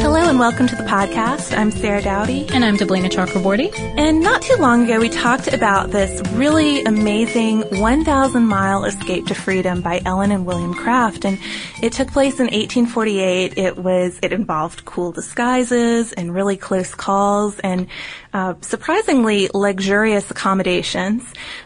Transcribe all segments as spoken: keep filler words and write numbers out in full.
Hello and welcome to the podcast. I'm Sarah Dowdy. And I'm Dablina Chakraborty. And not too long ago we talked about this really amazing one thousand mile escape to freedom by Ellen and William Craft. And it took place in eighteen forty-eight. It was, it involved cool disguises and really close calls and uh, surprisingly luxurious accommodations.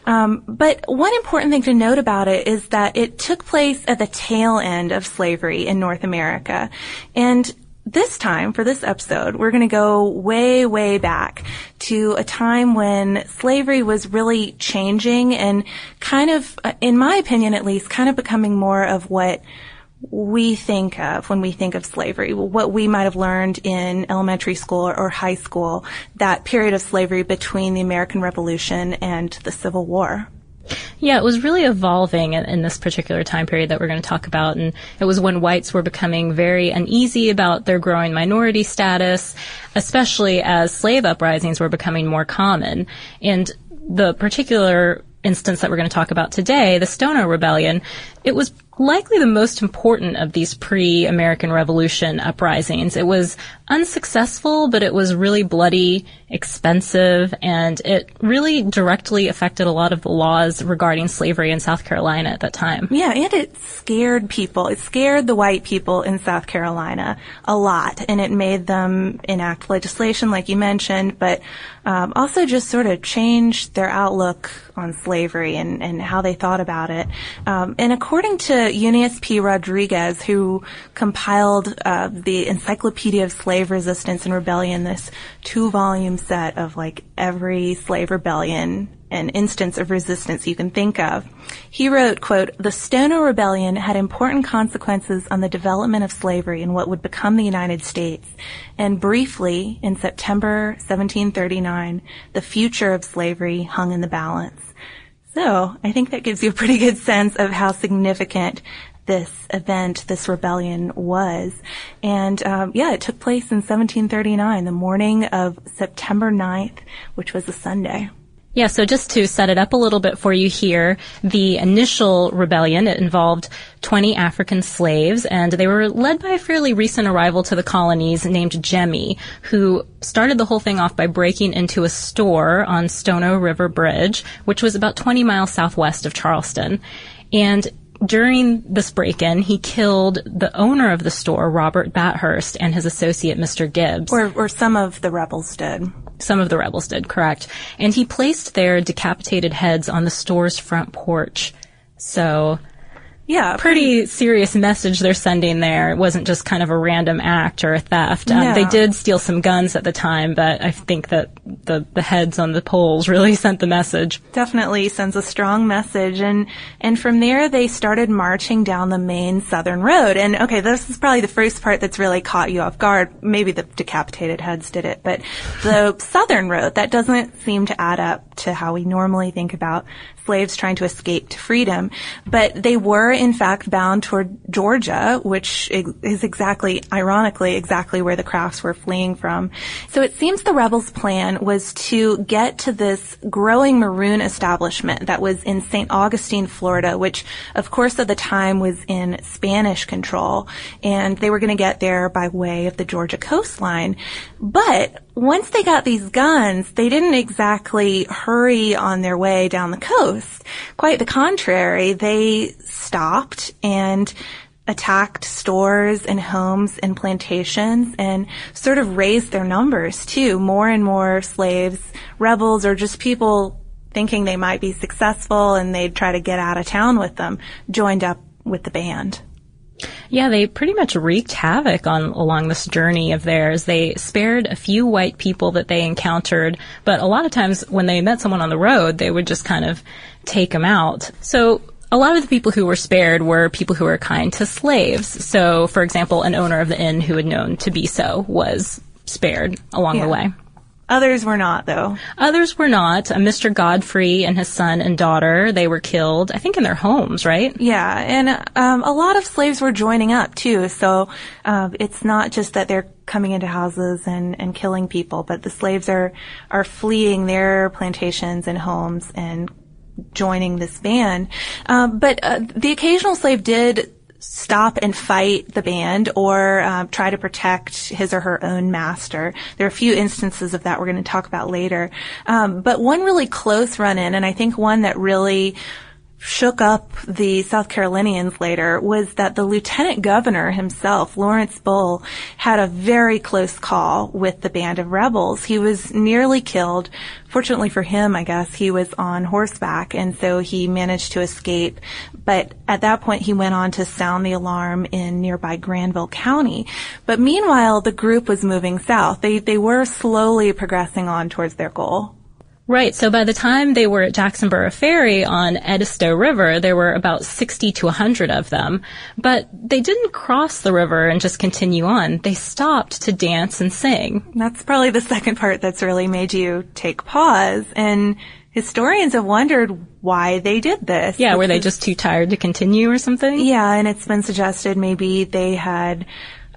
Um, but one important thing to note about it is that it took place at the tail end of slavery in North America. And this time, for this episode, we're going to go way, way back to a time when slavery was really changing and kind of, in my opinion at least, kind of becoming more of what we think of when we think of slavery, what we might have learned in elementary school or high school, that period of slavery between the American Revolution and the Civil War. Yeah, it was really evolving in, in this particular time period that we're going to talk about, and it was when whites were becoming very uneasy about their growing minority status, especially as slave uprisings were becoming more common. And the particular instance that we're going to talk about today, the Stono Rebellion, it was likely the most important of these pre-American Revolution uprisings. It was unsuccessful, but it was really bloody, expensive, and it really directly affected a lot of the laws regarding slavery in South Carolina at that time. Yeah, and it scared people. It scared the white people in South Carolina a lot, and it made them enact legislation, like you mentioned, but um, also just sort of changed their outlook on slavery and, and how they thought about it. Um, and according to Unius P. Rodriguez, who compiled uh, the Encyclopedia of Slave Resistance and Rebellion, this two-volume set of like every slave rebellion and instance of resistance you can think of. He wrote, quote, "The Stono Rebellion had important consequences on the development of slavery in what would become the United States, and briefly, in September seventeen thirty-nine, the future of slavery hung in the balance." So I think that gives you a pretty good sense of how significant this event, this rebellion was. And um, yeah, it took place in seventeen thirty-nine, the morning of September ninth, which was a Sunday. Yeah, so just to set it up a little bit for you here, the initial rebellion, it involved twenty African slaves, and they were led by a fairly recent arrival to the colonies named Jemmy, who started the whole thing off by breaking into a store on Stono River Bridge, which was about twenty miles southwest of Charleston. And during this break-in, he killed the owner of the store, Robert Bathurst, and his associate, Mister Gibbs. Or, or some of the rebels did. Some of the rebels did, correct. And he placed their decapitated heads on the store's front porch. So, yeah, pretty, pretty serious message they're sending there. It wasn't just kind of a random act or a theft. Um, no. They did steal some guns at the time, but I think that the, the heads on the poles really sent the message. Definitely sends a strong message. And, and from there, they started marching down the main southern road. And, okay, this is probably the first part that's really caught you off guard. Maybe the decapitated heads did it, but the southern road, that doesn't seem to add up to how we normally think about slaves trying to escape to freedom. But they were, in fact, bound toward Georgia, which is exactly, ironically, exactly where the Crafts were fleeing from. So it seems the rebels' plan was to get to this growing maroon establishment that was in Saint Augustine, Florida, which, of course, at the time was in Spanish control. And they were going to get there by way of the Georgia coastline. But once they got these guns, they didn't exactly hurry on their way down the coast. Quite the contrary, they stopped and attacked stores and homes and plantations and sort of raised their numbers, too. More and more slaves, rebels, or just people thinking they might be successful and they'd try to get out of town with them, joined up with the band. Yeah, they pretty much wreaked havoc on along this journey of theirs. They spared a few white people that they encountered, but a lot of times when they met someone on the road, they would just kind of take them out. So a lot of the people who were spared were people who were kind to slaves. So, for example, an owner of the inn who had known to be so was spared along yeah. the way. Others were not, though. Others were not. Uh, Mister Godfrey and his son and daughter, they were killed, I think, in their homes, right? Yeah, and um, a lot of slaves were joining up, too. So uh, it's not just that they're coming into houses and, and killing people, but the slaves are, are fleeing their plantations and homes and joining this band. Uh, but uh, the occasional slave did stop and fight the band or uh, try to protect his or her own master. There are a few instances of that we're going to talk about later. Um, but one really close run-in, and I think one that really shook up the South Carolinians later, was that the lieutenant governor himself, Lawrence Bull, had a very close call with the band of rebels. He was nearly killed. Fortunately for him, I guess, he was on horseback, and so he managed to escape. But at that point, he went on to sound the alarm in nearby Granville County. But meanwhile, the group was moving south. They, they were slowly progressing on towards their goal. Right, so by the time they were at Jacksonboro Ferry on Edisto River, there were about sixty to one hundred of them. But they didn't cross the river and just continue on. They stopped to dance and sing. That's probably the second part that's really made you take pause. And historians have wondered why they did this. Yeah, were they just too tired to continue or something? Yeah, and it's been suggested maybe they had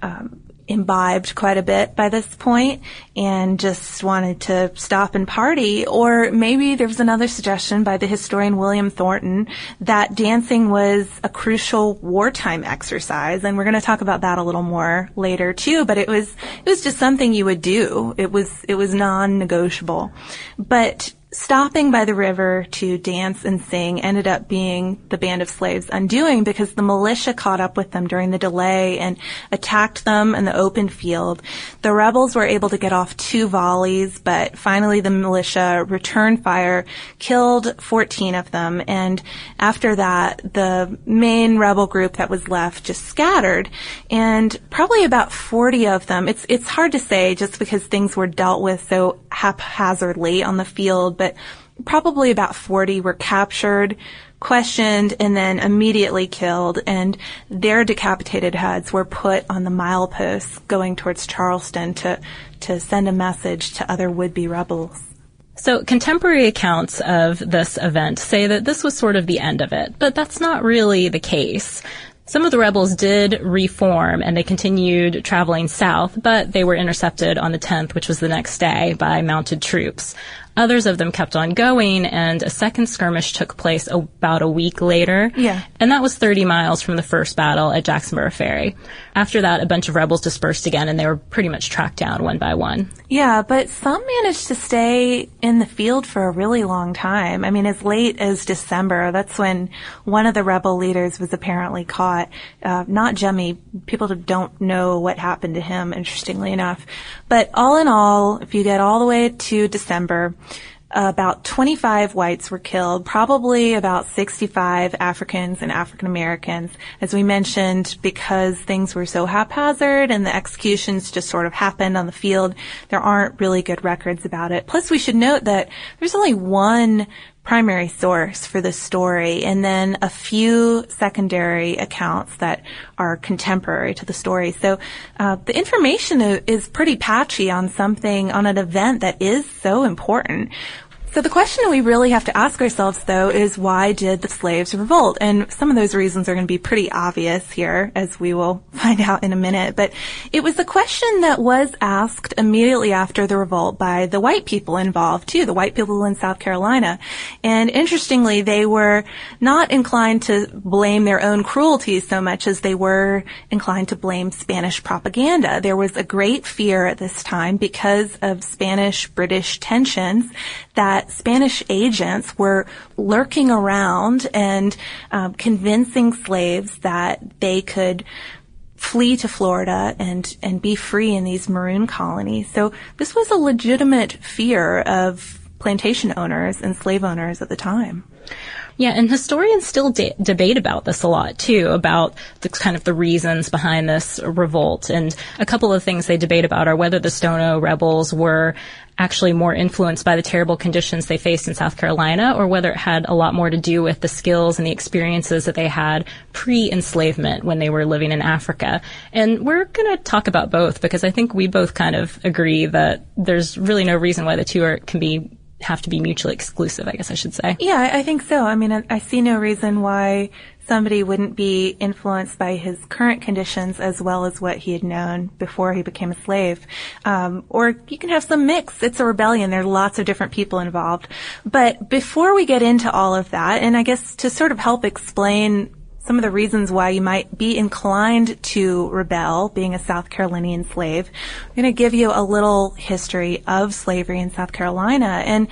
um imbibed quite a bit by this point and just wanted to stop and party. Or maybe there was another suggestion by the historian William Thornton that dancing was a crucial wartime exercise, and we're going to talk about that a little more later too, but it was it was just something you would do. It was it was non-negotiable. But stopping by the river to dance and sing ended up being the band of slaves' undoing, because the militia caught up with them during the delay and attacked them in the open field. The rebels were able to get off two volleys, but finally the militia returned fire, killed fourteen of them, and after that, the main rebel group that was left just scattered, and probably about forty of them. It's, it's hard to say just because things were dealt with so haphazardly on the field, but but probably about forty were captured, questioned, and then immediately killed, and their decapitated heads were put on the mileposts going towards Charleston to, to send a message to other would-be rebels. So contemporary accounts of this event say that this was sort of the end of it, but that's not really the case. Some of the rebels did reform, and they continued traveling south, but they were intercepted on the tenth, which was the next day, by mounted troops. Others of them kept on going, and a second skirmish took place about a week later. Yeah. And that was thirty miles from the first battle at Jacksonboro Ferry. After that, a bunch of rebels dispersed again, and they were pretty much tracked down one by one. Yeah, but some managed to stay in the field for a really long time. I mean, as late as December, that's when one of the rebel leaders was apparently caught. Uh, not Jemmy. People don't know what happened to him, interestingly enough. But all in all, if you get all the way to December, about twenty-five whites were killed, probably about sixty-five Africans and African Americans. As we mentioned, because things were so haphazard and the executions just sort of happened on the field, there aren't really good records about it. Plus, we should note that there's only one primary source for the story, and then a few secondary accounts that are contemporary to the story. So uh, the information is pretty patchy on something, on an event that is so important. So the question that we really have to ask ourselves, though, is why did the slaves revolt? And some of those reasons are going to be pretty obvious here, as we will find out in a minute. But it was a question that was asked immediately after the revolt by the white people involved, too, the white people in South Carolina. And interestingly, they were not inclined to blame their own cruelty so much as they were inclined to blame Spanish propaganda. There was a great fear at this time because of Spanish-British tensions that Spanish agents were lurking around and um, convincing slaves that they could flee to Florida and, and be free in these maroon colonies. So this was a legitimate fear of plantation owners and slave owners at the time. Yeah, and historians still de- debate about this a lot, too, about the kind of the reasons behind this revolt. And a couple of things they debate about are whether the Stono rebels were actually more influenced by the terrible conditions they faced in South Carolina, or whether it had a lot more to do with the skills and the experiences that they had pre-enslavement when they were living in Africa. And we're going to talk about both, because I think we both kind of agree that there's really no reason why the two are, can be have to be mutually exclusive, I guess I should say. Yeah, I think so. I mean, I, I see no reason why somebody wouldn't be influenced by his current conditions as well as what he had known before he became a slave. Um, or you can have some mix. It's a rebellion. There are lots of different people involved. But before we get into all of that, and I guess to sort of help explain some of the reasons why you might be inclined to rebel, being a South Carolinian slave, I'm going to give you a little history of slavery in South Carolina. And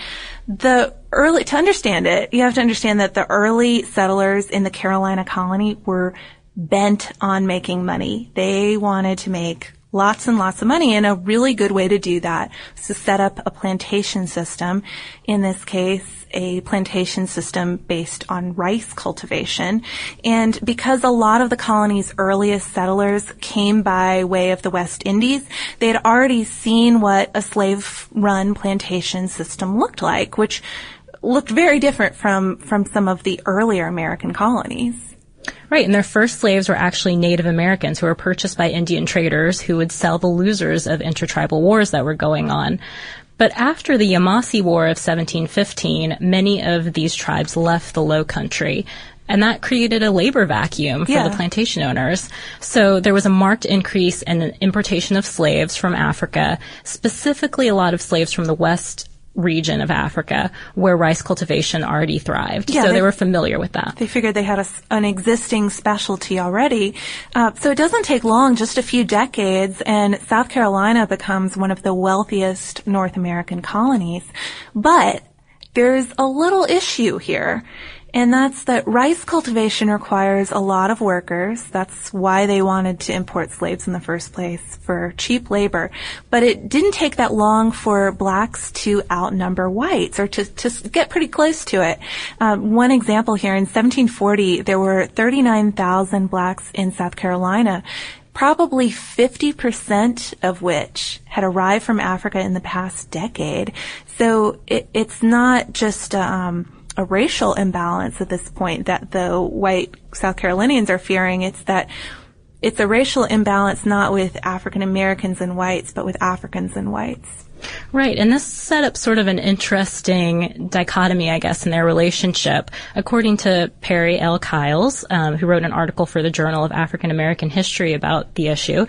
the early, to understand it, you have to understand that the early settlers in the Carolina colony were bent on making money. They wanted to make lots and lots of money, and a really good way to do that is to set up a plantation system. In this case, a plantation system based on rice cultivation. And because a lot of the colony's earliest settlers came by way of the West Indies, they had already seen what a slave-run plantation system looked like, which looked very different from, from some of the earlier American colonies. Right, and their first slaves were actually Native Americans who were purchased by Indian traders who would sell the losers of intertribal wars that were going on. But after the Yamasee War of seventeen fifteen, many of these tribes left the Low Country, and that created a labor vacuum for yeah. the plantation owners. So there was a marked increase in an importation of slaves from Africa, specifically a lot of slaves from the West region of Africa where rice cultivation already thrived. Yeah, so they, they were familiar with that. They figured they had a, an existing specialty already. Uh, so it doesn't take long, just a few decades, and South Carolina becomes one of the wealthiest North American colonies. But there's a little issue here. And that's that rice cultivation requires a lot of workers. That's why they wanted to import slaves in the first place, for cheap labor. But it didn't take that long for blacks to outnumber whites, or to, to get pretty close to it. Um, one example here, in seventeen forty, there were thirty-nine thousand blacks in South Carolina, probably fifty percent of which had arrived from Africa in the past decade. So it, it's not just um a racial imbalance at this point that the white South Carolinians are fearing. It's that it's a racial imbalance not with African Americans and whites, but with Africans and whites. Right, and this set up sort of an interesting dichotomy, I guess, in their relationship. According to Perry L. Kiles, um, who wrote an article for the Journal of African American History about the issue,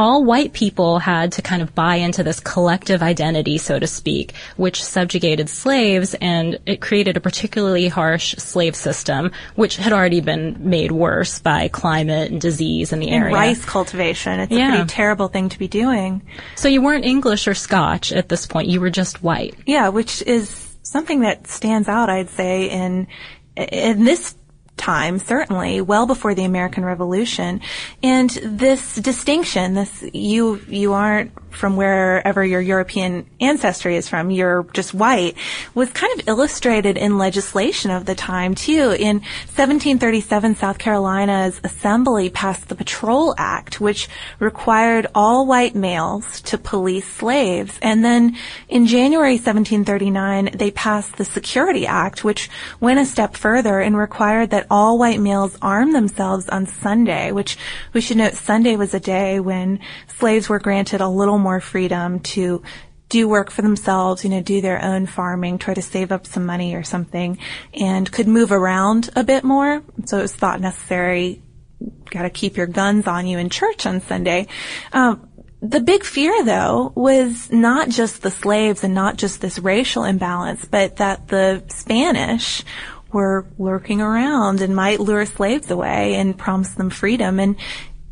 all white people had to kind of buy into this collective identity, so to speak, which subjugated slaves, and it created a particularly harsh slave system, which had already been made worse by climate and disease in the area. And rice cultivation. It's yeah. a pretty terrible thing to be doing. So you weren't English or Scotch at this point. You were just white. Yeah, which is something that stands out, I'd say, in in this time, certainly, well before the American Revolution. And this distinction, this you you aren't from wherever your European ancestry is from, you're just white, was kind of illustrated in legislation of the time, too. In seventeen thirty-seven, South Carolina's Assembly passed the Patrol Act, which required all white males to police slaves. And then in January seventeen thirty-nine, they passed the Security Act, which went a step further and required that all white males arm themselves on Sunday, which we should note Sunday was a day when slaves were granted a little more freedom to do work for themselves, you know, do their own farming, try to save up some money or something, and could move around a bit more. So it was thought necessary, got to keep your guns on you in church on Sunday. Um, the big fear, though, was not just the slaves and not just this racial imbalance, but that the Spanish were lurking around and might lure slaves away and promise them freedom. And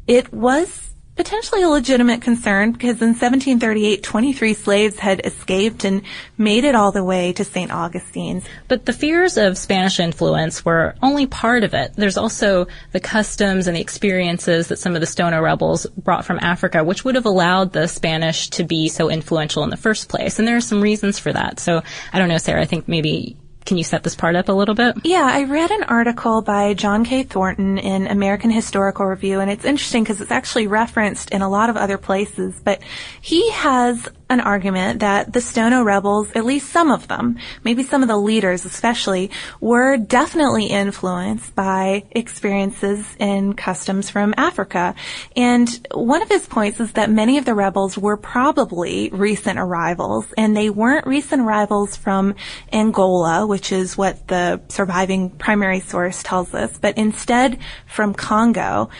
it was potentially a legitimate concern, because in seventeen thirty-eight, twenty-three slaves had escaped and made it all the way to Saint Augustine's. But the fears of Spanish influence were only part of it. There's also the customs and the experiences that some of the Stono rebels brought from Africa, which would have allowed the Spanish to be so influential in the first place. And there are some reasons for that. So I don't know, Sarah, I think maybe... can you set this part up a little bit? Yeah, I read an article by John K. Thornton in American Historical Review, and it's interesting because it's actually referenced in a lot of other places, but he has an argument that the Stono rebels, at least some of them, maybe some of the leaders especially, were definitely influenced by experiences in customs from Africa. And one of his points is that many of the rebels were probably recent arrivals, and they weren't recent arrivals from Angola, which is what the surviving primary source tells us, but instead from Congo.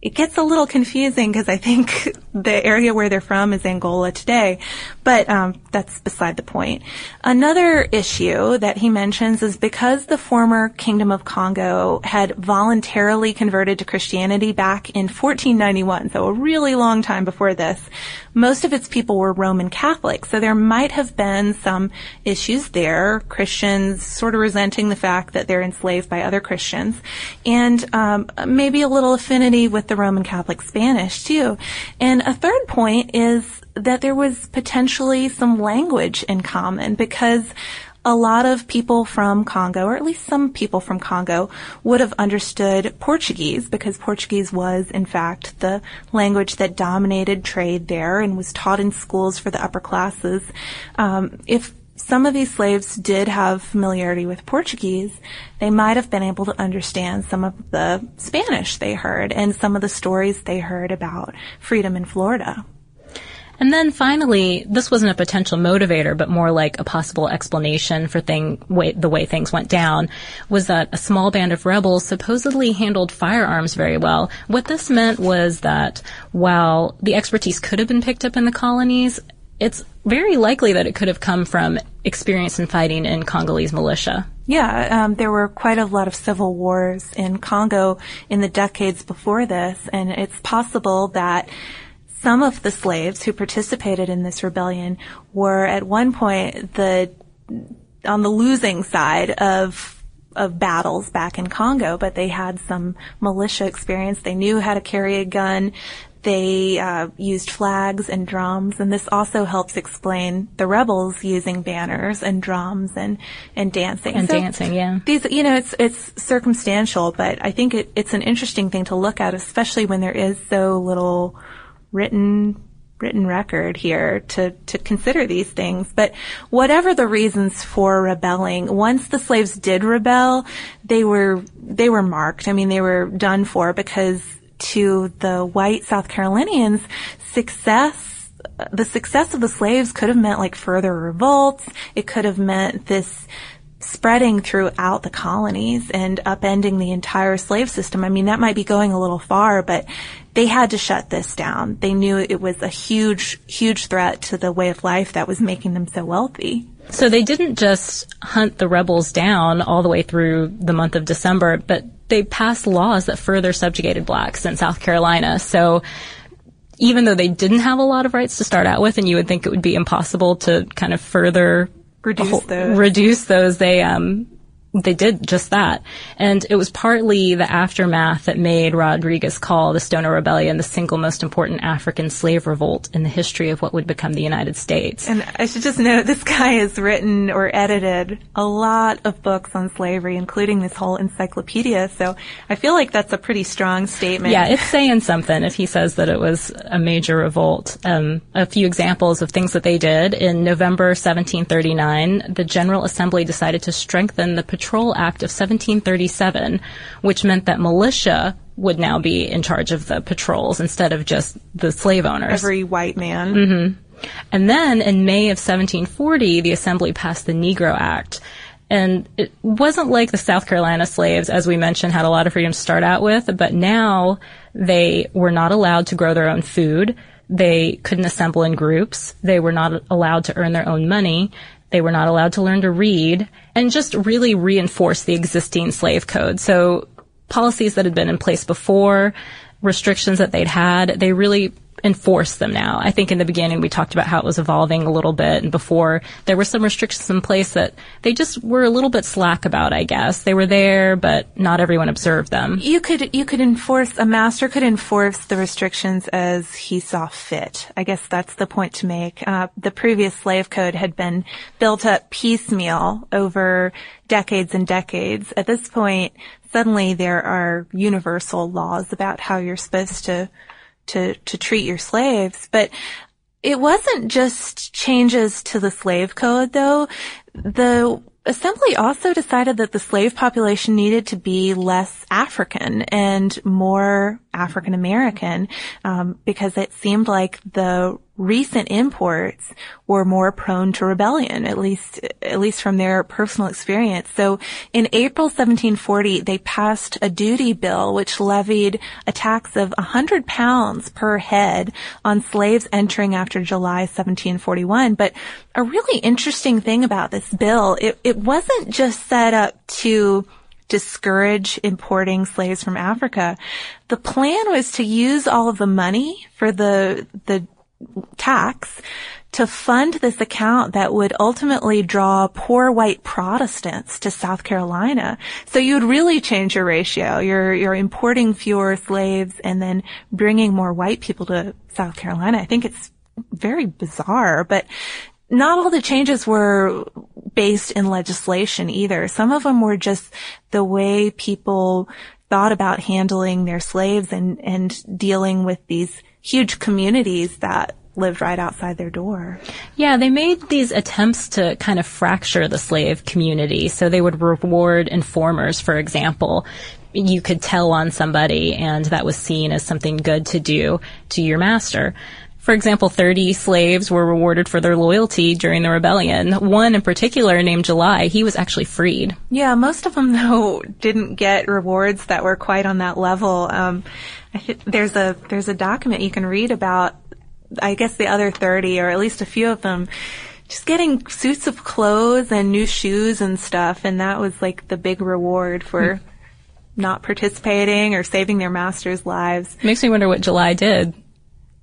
It gets a little confusing because I think the area where they're from is Angola today, but um, that's beside the point. Another issue that he mentions is because the former Kingdom of Congo had voluntarily converted to Christianity back in fourteen ninety-one, so a really long time before this, most of its people were Roman Catholic, so there might have been some issues there, Christians sort of resenting the fact that they're enslaved by other Christians, and um, maybe a little affinity with the Roman Catholic Spanish, too. And a third point is that there was potentially some language in common because a lot of people from Congo, or at least some people from Congo, would have understood Portuguese because Portuguese was, in fact, the language that dominated trade there and was taught in schools for the upper classes. Um, if some of these slaves did have familiarity with Portuguese, they might have been able to understand some of the Spanish they heard and some of the stories they heard about freedom in Florida. And then finally, this wasn't a potential motivator, but more like a possible explanation for thing, way, the way things went down, was that a small band of rebels supposedly handled firearms very well. What this meant was that while the expertise could have been picked up in the colonies, it's very likely that it could have come from experience in fighting in Congolese militia. Yeah, um, there were quite a lot of civil wars in Congo in the decades before this, and it's possible that some of the slaves who participated in this rebellion were at one point the on the losing side of of battles back in Congo, but they had some militia experience. They knew how to carry a gun. They uh, used flags and drums, and this also helps explain the rebels using banners and drums and, and dancing. And so dancing, yeah. These, you know, it's it's circumstantial, but I think it, it's an interesting thing to look at, especially when there is so little written written record here to, to consider these things. But whatever the reasons for rebelling, once the slaves did rebel, they were they were marked. I mean, they were done for because to the white South Carolinians, success, the success of the slaves could have meant like further revolts. It could have meant this spreading throughout the colonies and upending the entire slave system. I mean, that might be going a little far, but they had to shut this down. They knew it was a huge, huge threat to the way of life that was making them so wealthy. So they didn't just hunt the rebels down all the way through the month of December, but they passed laws that further subjugated blacks in South Carolina. So even though they didn't have a lot of rights to start out with, and you would think it would be impossible to kind of further reduce whole, those, reduce those they um they did just that. And it was partly the aftermath that made Rodriguez call the Stono Rebellion the single most important African slave revolt in the history of what would become the United States. And I should just note, this guy has written or edited a lot of books on slavery, including this whole encyclopedia. So I feel like that's a pretty strong statement. Yeah, it's saying something if he says that it was a major revolt. Um, a few examples of things that they did. In November seventeen thirty-nine, the General Assembly decided to strengthen the Patrol Patrol Act of seventeen thirty-seven, which meant that militia would now be in charge of the patrols instead of just the slave owners. Every white man. Mm-hmm. And then in May of seventeen forty, the Assembly passed the Negro Act. And it wasn't like the South Carolina slaves, as we mentioned, had a lot of freedom to start out with, but now they were not allowed to grow their own food. They couldn't assemble in groups. They were not allowed to earn their own money. They were not allowed to learn to read, and just really reinforce the existing slave code. So policies that had been in place before, restrictions that they'd had, they really enforced them now. I think in the beginning we talked about how it was evolving a little bit, and before there were some restrictions in place that they just were a little bit slack about, I guess. They were there, but not everyone observed them. You could, you could enforce, a master could enforce the restrictions as he saw fit. I guess that's the point to make. Uh, the previous slave code had been built up piecemeal over decades and decades. At this point, suddenly there are universal laws about how you're supposed to to to treat your slaves. But It wasn't just changes to the slave code, though. The Assembly also decided that the slave population needed to be less African and more African American, um, because it seemed like the recent imports were more prone to rebellion, at least, at least from their personal experience. So in April seventeen forty, they passed a duty bill which levied a tax of one hundred pounds per head on slaves entering after July seventeen forty-one. But a really interesting thing about this bill, it, it wasn't just set up to discourage importing slaves from Africa. The plan was to use all of the money for the, the tax to fund this account that would ultimately draw poor white Protestants to South Carolina. So you would really change your ratio. You're, you're importing fewer slaves and then bringing more white people to South Carolina. I think it's very bizarre, but not all the changes were based in legislation either. Some of them were just the way people thought about handling their slaves and, and dealing with these huge communities that lived right outside their door. Yeah, they made these attempts to kind of fracture the slave community. So they would reward informers, for example. You could tell on somebody, and that was seen as something good to do to your master. For example, thirty slaves were rewarded for their loyalty during the rebellion. One in particular named July, he was actually freed. Yeah, most of them, though, didn't get rewards that were quite on that level. Um, I th- there's a there's a document you can read about, I guess, the other thirty, or at least a few of them, just getting suits of clothes and new shoes and stuff, and that was like the big reward for mm. not participating or saving their master's lives. Makes me wonder what July did.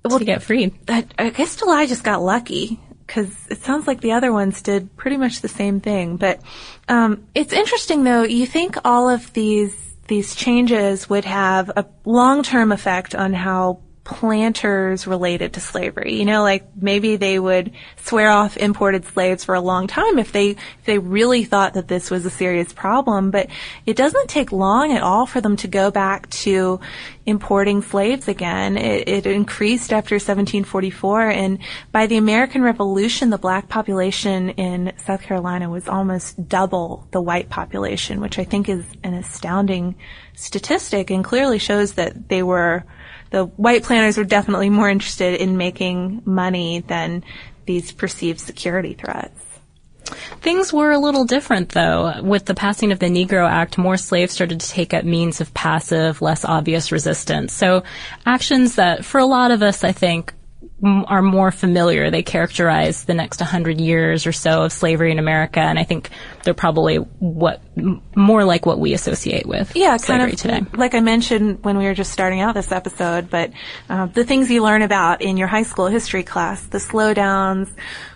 Well, to get freed. I, I guess July just got lucky, because it sounds like the other ones did pretty much the same thing. But um, it's interesting, though. You think all of these these changes would have a long-term effect on how planters related to slavery. You know, like maybe they would swear off imported slaves for a long time if they if they really thought that this was a serious problem. But it doesn't take long at all for them to go back to importing slaves again. It, it increased after seventeen forty-four, and by the American Revolution, the black population in South Carolina was almost double the white population, which I think is an astounding statistic and clearly shows that they were the white planters were definitely more interested in making money than these perceived security threats. Things were a little different, though. With the passing of the Negro Act, more slaves started to take up means of passive, less obvious resistance. So actions that, for a lot of us, I think, are more familiar. They characterize the next one hundred years or so of slavery in America, and I think they're probably what more like what we associate with yeah, slavery kind of, today. Like I mentioned when we were just starting out this episode, but uh, the things you learn about in your high school history class, the slowdowns,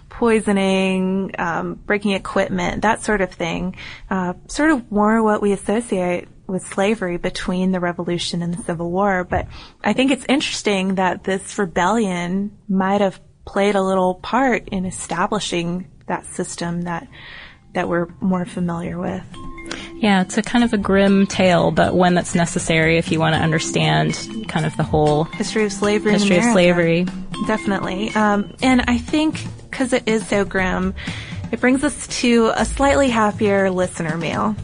poisoning, um, breaking equipment, that sort of thing, uh, sort of more what we associate with slavery between the Revolution and the Civil War. But I think it's interesting that this rebellion might have played a little part in establishing that system that that we're more familiar with. Yeah, it's a kind of a grim tale, but one that's necessary if you want to understand kind of the whole history of slavery. History in America. of slavery, definitely. Um, and I think because it is so grim, it brings us to a slightly happier listener mail.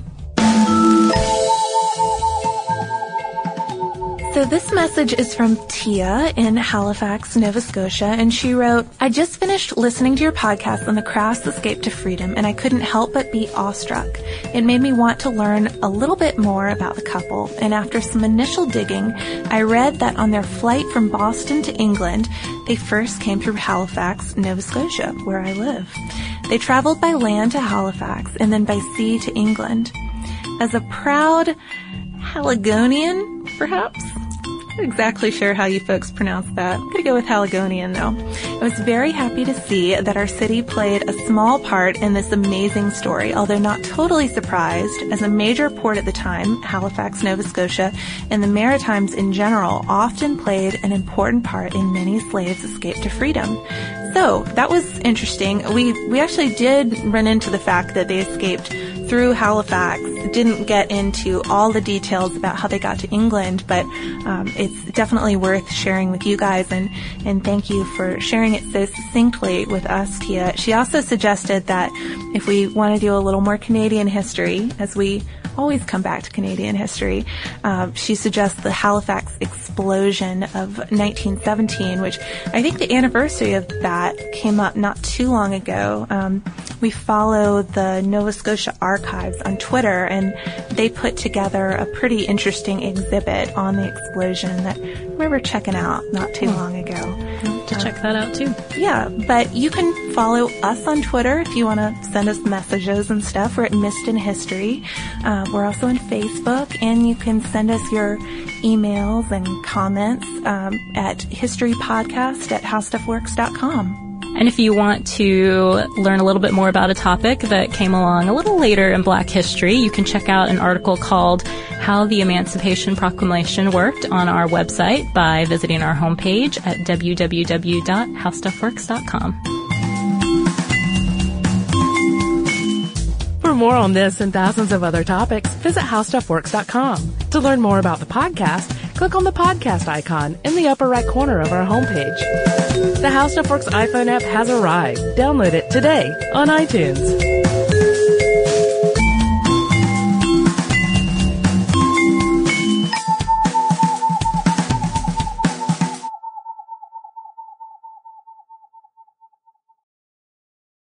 So this message is from Tia in Halifax, Nova Scotia, and she wrote, I just finished listening to your podcast on the Crafts' escape to freedom, and I couldn't help but be awestruck. It made me want to learn a little bit more about the couple, and after some initial digging, I read that on their flight from Boston to England, they first came through Halifax, Nova Scotia, where I live. They traveled by land to Halifax and then by sea to England. As a proud Haligonian, perhaps? I'm not exactly sure how you folks pronounce that. I'm going to go with Haligonian, though. I was very happy to see that our city played a small part in this amazing story, although not totally surprised, as a major port at the time, Halifax, Nova Scotia, and the Maritimes in general often played an important part in many slaves' escape to freedom. So, that was interesting. We we actually did run into the fact that they escaped through Halifax. Didn't get into all the details about how they got to England, but um, it's definitely worth sharing with you guys. And and thank you for sharing it so succinctly with us, Tia. She also suggested that if we want to do a little more Canadian history, as we always come back to Canadian history, uh, she suggests the Halifax Explosion of nineteen seventeen, which I think the anniversary of that came up not too long ago. Um, we follow the Nova Scotia Archives on Twitter, and they put together a pretty interesting exhibit on the explosion that I remember checking out not too long ago. I'll have to um, check that out too. Yeah, but you can follow us on Twitter if you want to send us messages and stuff. We're at Missed in History. Um, We're also on Facebook, and you can send us your emails and comments um, at historypodcast at howstuffworks dot com. And if you want to learn a little bit more about a topic that came along a little later in Black history, you can check out an article called How the Emancipation Proclamation Worked on our website by visiting our homepage at w w w dot howstuffworks dot com. For more on this and thousands of other topics, visit how stuff works dot com. To learn more about the podcast, click on the podcast icon in the upper right corner of our homepage. The HowStuffWorks iPhone app has arrived. Download it today on iTunes.